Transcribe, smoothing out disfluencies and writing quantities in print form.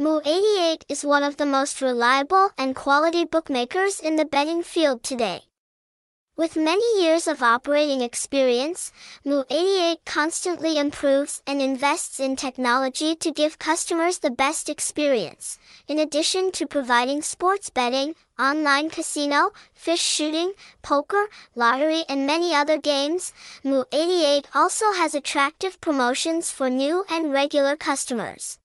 Mu88 is one of the most reliable and quality bookmakers in the betting field today. With many years of operating experience, Mu88 constantly improves and invests in technology to give customers the best experience, in addition to providing sports betting, online casino, fish shooting, poker, lottery and many other games. Mu88 also has attractive promotions for new and regular customers.